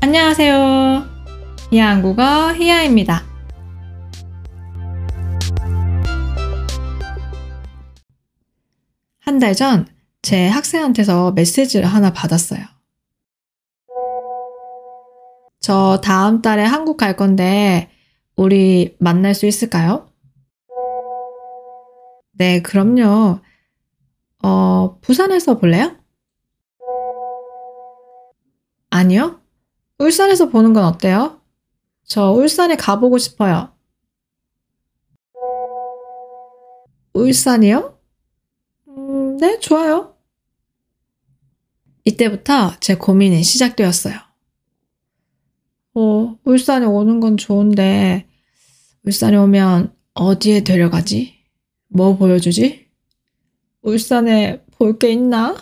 안녕하세요. 히야 한국어 히야입니다. 한 달 전 제 학생한테서 메시지를 하나 받았어요. 저 다음 달에 한국 갈 건데 우리 만날 수 있을까요? 네, 그럼요. 부산에서 볼래요? 아니요. 울산에서 보는 건 어때요? 저 울산에 가보고 싶어요. 울산이요? 네, 좋아요. 이때부터 제 고민이 시작되었어요. 울산에 오는 건 좋은데 울산에 오면 어디에 데려가지? 뭐 보여주지? 울산에 볼 게 있나?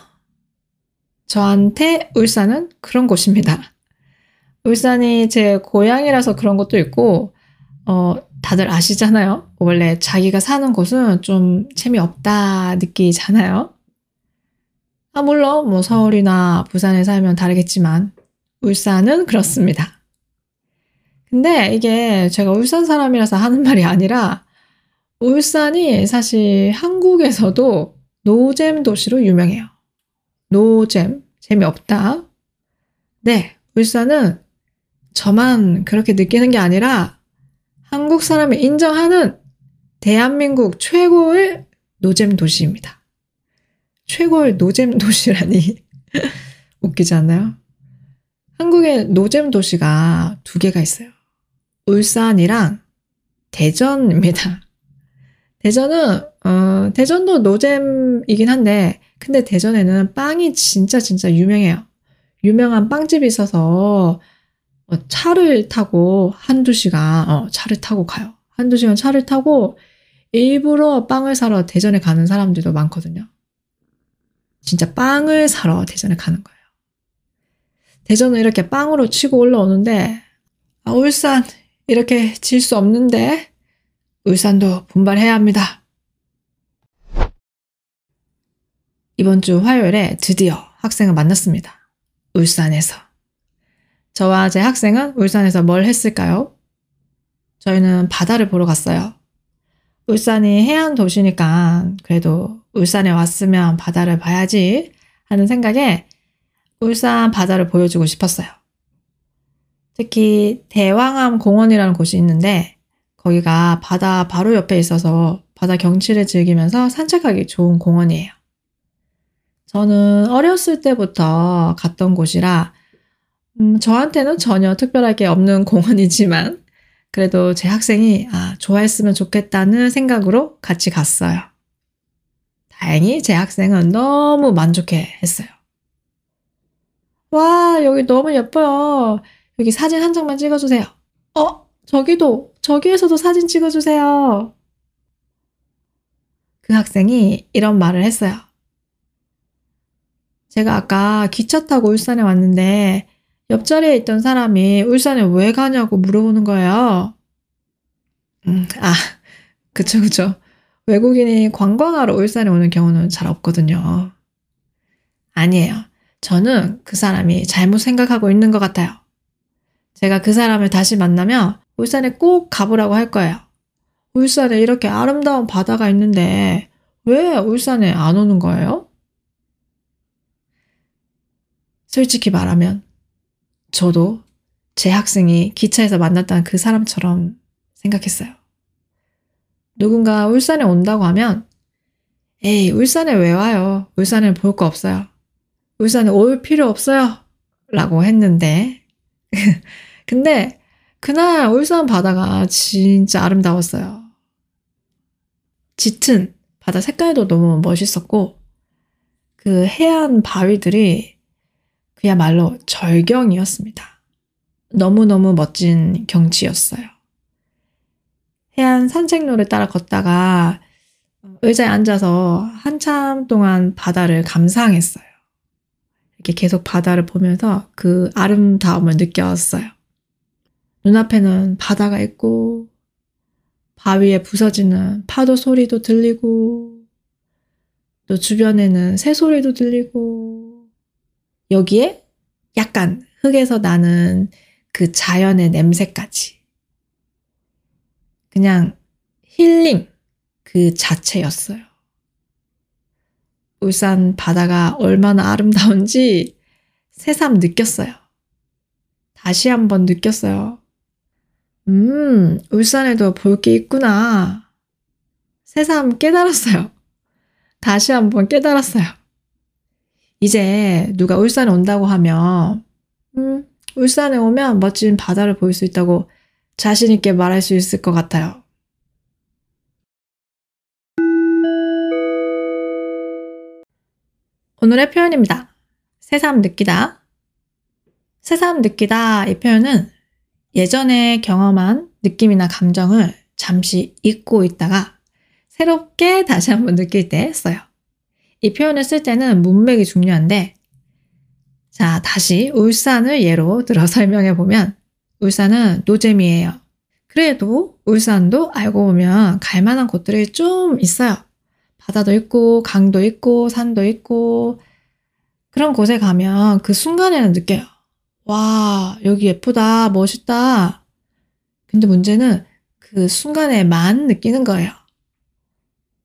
저한테 울산은 그런 곳입니다. 울산이 제 고향이라서 그런 것도 있고 다들 아시잖아요. 원래 자기가 사는 곳은 좀 재미없다 느끼잖아요. 물론 뭐 서울이나 부산에 살면 다르겠지만 울산은 그렇습니다. 근데 이게 제가 울산 사람이라서 하는 말이 아니라 울산이 사실 한국에서도 노잼 도시로 유명해요. 노잼, 재미없다. 네, 울산은 저만 그렇게 느끼는 게 아니라 한국 사람이 인정하는 대한민국 최고의 노잼 도시입니다. 최고의 노잼 도시라니 웃기지 않나요? 한국의 노잼 도시가 두 개가 있어요. 울산이랑 대전입니다. 대전은 대전도 노잼이긴 한데 근데 대전에는 빵이 진짜 유명해요. 유명한 빵집이 있어서 차를 타고 한두 시간 차를 타고 일부러 빵을 사러 대전에 가는 사람들도 많거든요. 진짜 빵을 사러 대전에 가는 거예요. 대전은 이렇게 빵으로 치고 올라오는데 울산 이렇게 질 수 없는데 울산도 분발해야 합니다. 이번 주 화요일에 드디어 학생을 만났습니다. 울산에서. 저와 제 학생은 울산에서 뭘 했을까요? 저희는 바다를 보러 갔어요. 울산이 해안 도시니까 그래도 울산에 왔으면 바다를 봐야지 하는 생각에 울산 바다를 보여주고 싶었어요. 특히 대왕암 공원이라는 곳이 있는데 거기가 바다 바로 옆에 있어서 바다 경치를 즐기면서 산책하기 좋은 공원이에요. 저는 어렸을 때부터 갔던 곳이라 저한테는 전혀 특별하게 없는 공원이지만 그래도 제 학생이 좋아했으면 좋겠다는 생각으로 같이 갔어요. 다행히 제 학생은 너무 만족해 했어요. 와, 여기 너무 예뻐요. 여기 사진 한 장만 찍어주세요. 저기에서도 사진 찍어주세요. 그 학생이 이런 말을 했어요. 제가 아까 기차 타고 울산에 왔는데 옆자리에 있던 사람이 울산에 왜 가냐고 물어보는 거예요. 그쵸. 외국인이 관광하러 울산에 오는 경우는 잘 없거든요. 아니에요. 저는 그 사람이 잘못 생각하고 있는 것 같아요. 제가 그 사람을 다시 만나면 울산에 꼭 가보라고 할 거예요. 울산에 이렇게 아름다운 바다가 있는데 왜 울산에 안 오는 거예요? 솔직히 말하면 저도 제 학생이 기차에서 만났던 그 사람처럼 생각했어요. 누군가 울산에 온다고 하면 에이, 울산에 왜 와요? 울산에 볼 거 없어요. 울산에 올 필요 없어요. 라고 했는데 근데 그날 울산 바다가 진짜 아름다웠어요. 짙은 바다 색깔도 너무 멋있었고 그 해안 바위들이 그야말로 절경이었습니다. 너무너무 멋진 경치였어요. 해안 산책로를 따라 걷다가 의자에 앉아서 한참 동안 바다를 감상했어요. 이렇게 계속 바다를 보면서 그 아름다움을 느꼈어요. 눈앞에는 바다가 있고 바위에 부서지는 파도 소리도 들리고 또 주변에는 새 소리도 들리고 여기에 약간 흙에서 나는 그 자연의 냄새까지 그냥 힐링 그 자체였어요. 울산 바다가 얼마나 아름다운지 새삼 느꼈어요. 다시 한번 느꼈어요. 울산에도 볼 게 있구나. 새삼 깨달았어요. 다시 한번 깨달았어요. 이제 누가 울산에 온다고 하면 울산에 오면 멋진 바다를 볼 수 있다고 자신 있게 말할 수 있을 것 같아요. 오늘의 표현입니다. 새삼 느끼다. 새삼 느끼다 이 표현은 예전에 경험한 느낌이나 감정을 잠시 잊고 있다가 새롭게 다시 한번 느낄 때 써요. 이 표현을 쓸 때는 문맥이 중요한데 자, 다시 울산을 예로 들어 설명해 보면 울산은 노잼이에요. 그래도 울산도 알고 보면 갈 만한 곳들이 좀 있어요. 바다도 있고 강도 있고 산도 있고 그런 곳에 가면 그 순간에는 느껴요. 와, 여기 예쁘다, 멋있다. 근데 문제는 그 순간에만 느끼는 거예요.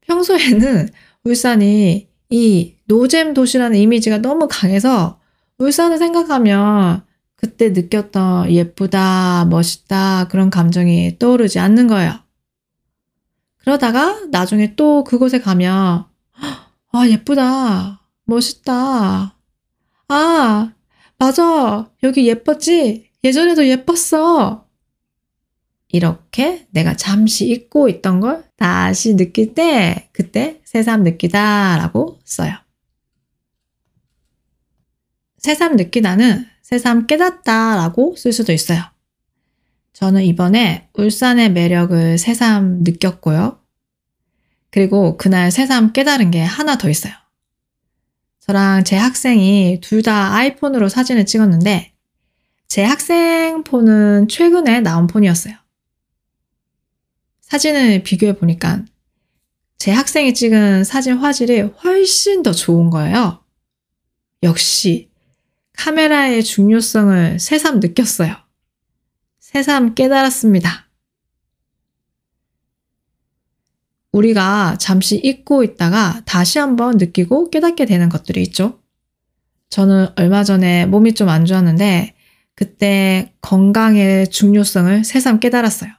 평소에는 울산이 이 노잼 도시라는 이미지가 너무 강해서 울산을 생각하면 그때 느꼈던 예쁘다, 멋있다 그런 감정이 떠오르지 않는 거예요. 그러다가 나중에 또 그곳에 가면 아, 예쁘다, 멋있다, 아, 맞아, 여기 예뻤지? 예전에도 예뻤어. 이렇게 내가 잠시 잊고 있던 걸 다시 느낄 때 그때 새삼 느끼다 라고 써요. 새삼 느끼다는 새삼 깨닫다 라고 쓸 수도 있어요. 저는 이번에 울산의 매력을 새삼 느꼈고요. 그리고 그날 새삼 깨달은 게 하나 더 있어요. 저랑 제 학생이 둘 다 아이폰으로 사진을 찍었는데 제 학생 폰은 최근에 나온 폰이었어요. 사진을 비교해 보니까 제 학생이 찍은 사진 화질이 훨씬 더 좋은 거예요. 역시 카메라의 중요성을 새삼 느꼈어요. 새삼 깨달았습니다. 우리가 잠시 잊고 있다가 다시 한번 느끼고 깨닫게 되는 것들이 있죠. 저는 얼마 전에 몸이 좀 안 좋았는데 그때 건강의 중요성을 새삼 깨달았어요.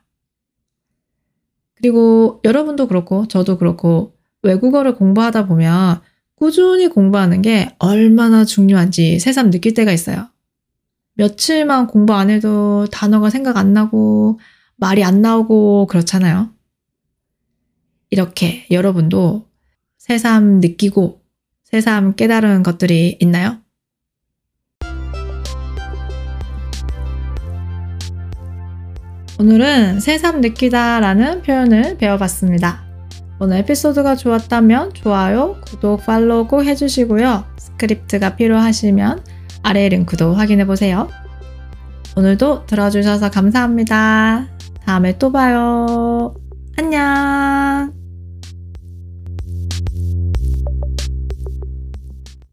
그리고 여러분도 그렇고 저도 그렇고 외국어를 공부하다 보면 꾸준히 공부하는 게 얼마나 중요한지 새삼 느낄 때가 있어요. 며칠만 공부 안 해도 단어가 생각 안 나고 말이 안 나오고 그렇잖아요. 이렇게 여러분도 새삼 느끼고 새삼 깨달은 것들이 있나요? 오늘은 새삼 느끼다 라는 표현을 배워봤습니다. 오늘 에피소드가 좋았다면 좋아요, 구독, 팔로우 꼭 해주시고요. 스크립트가 필요하시면 아래 링크도 확인해보세요. 오늘도 들어주셔서 감사합니다. 다음에 또 봐요. 안녕.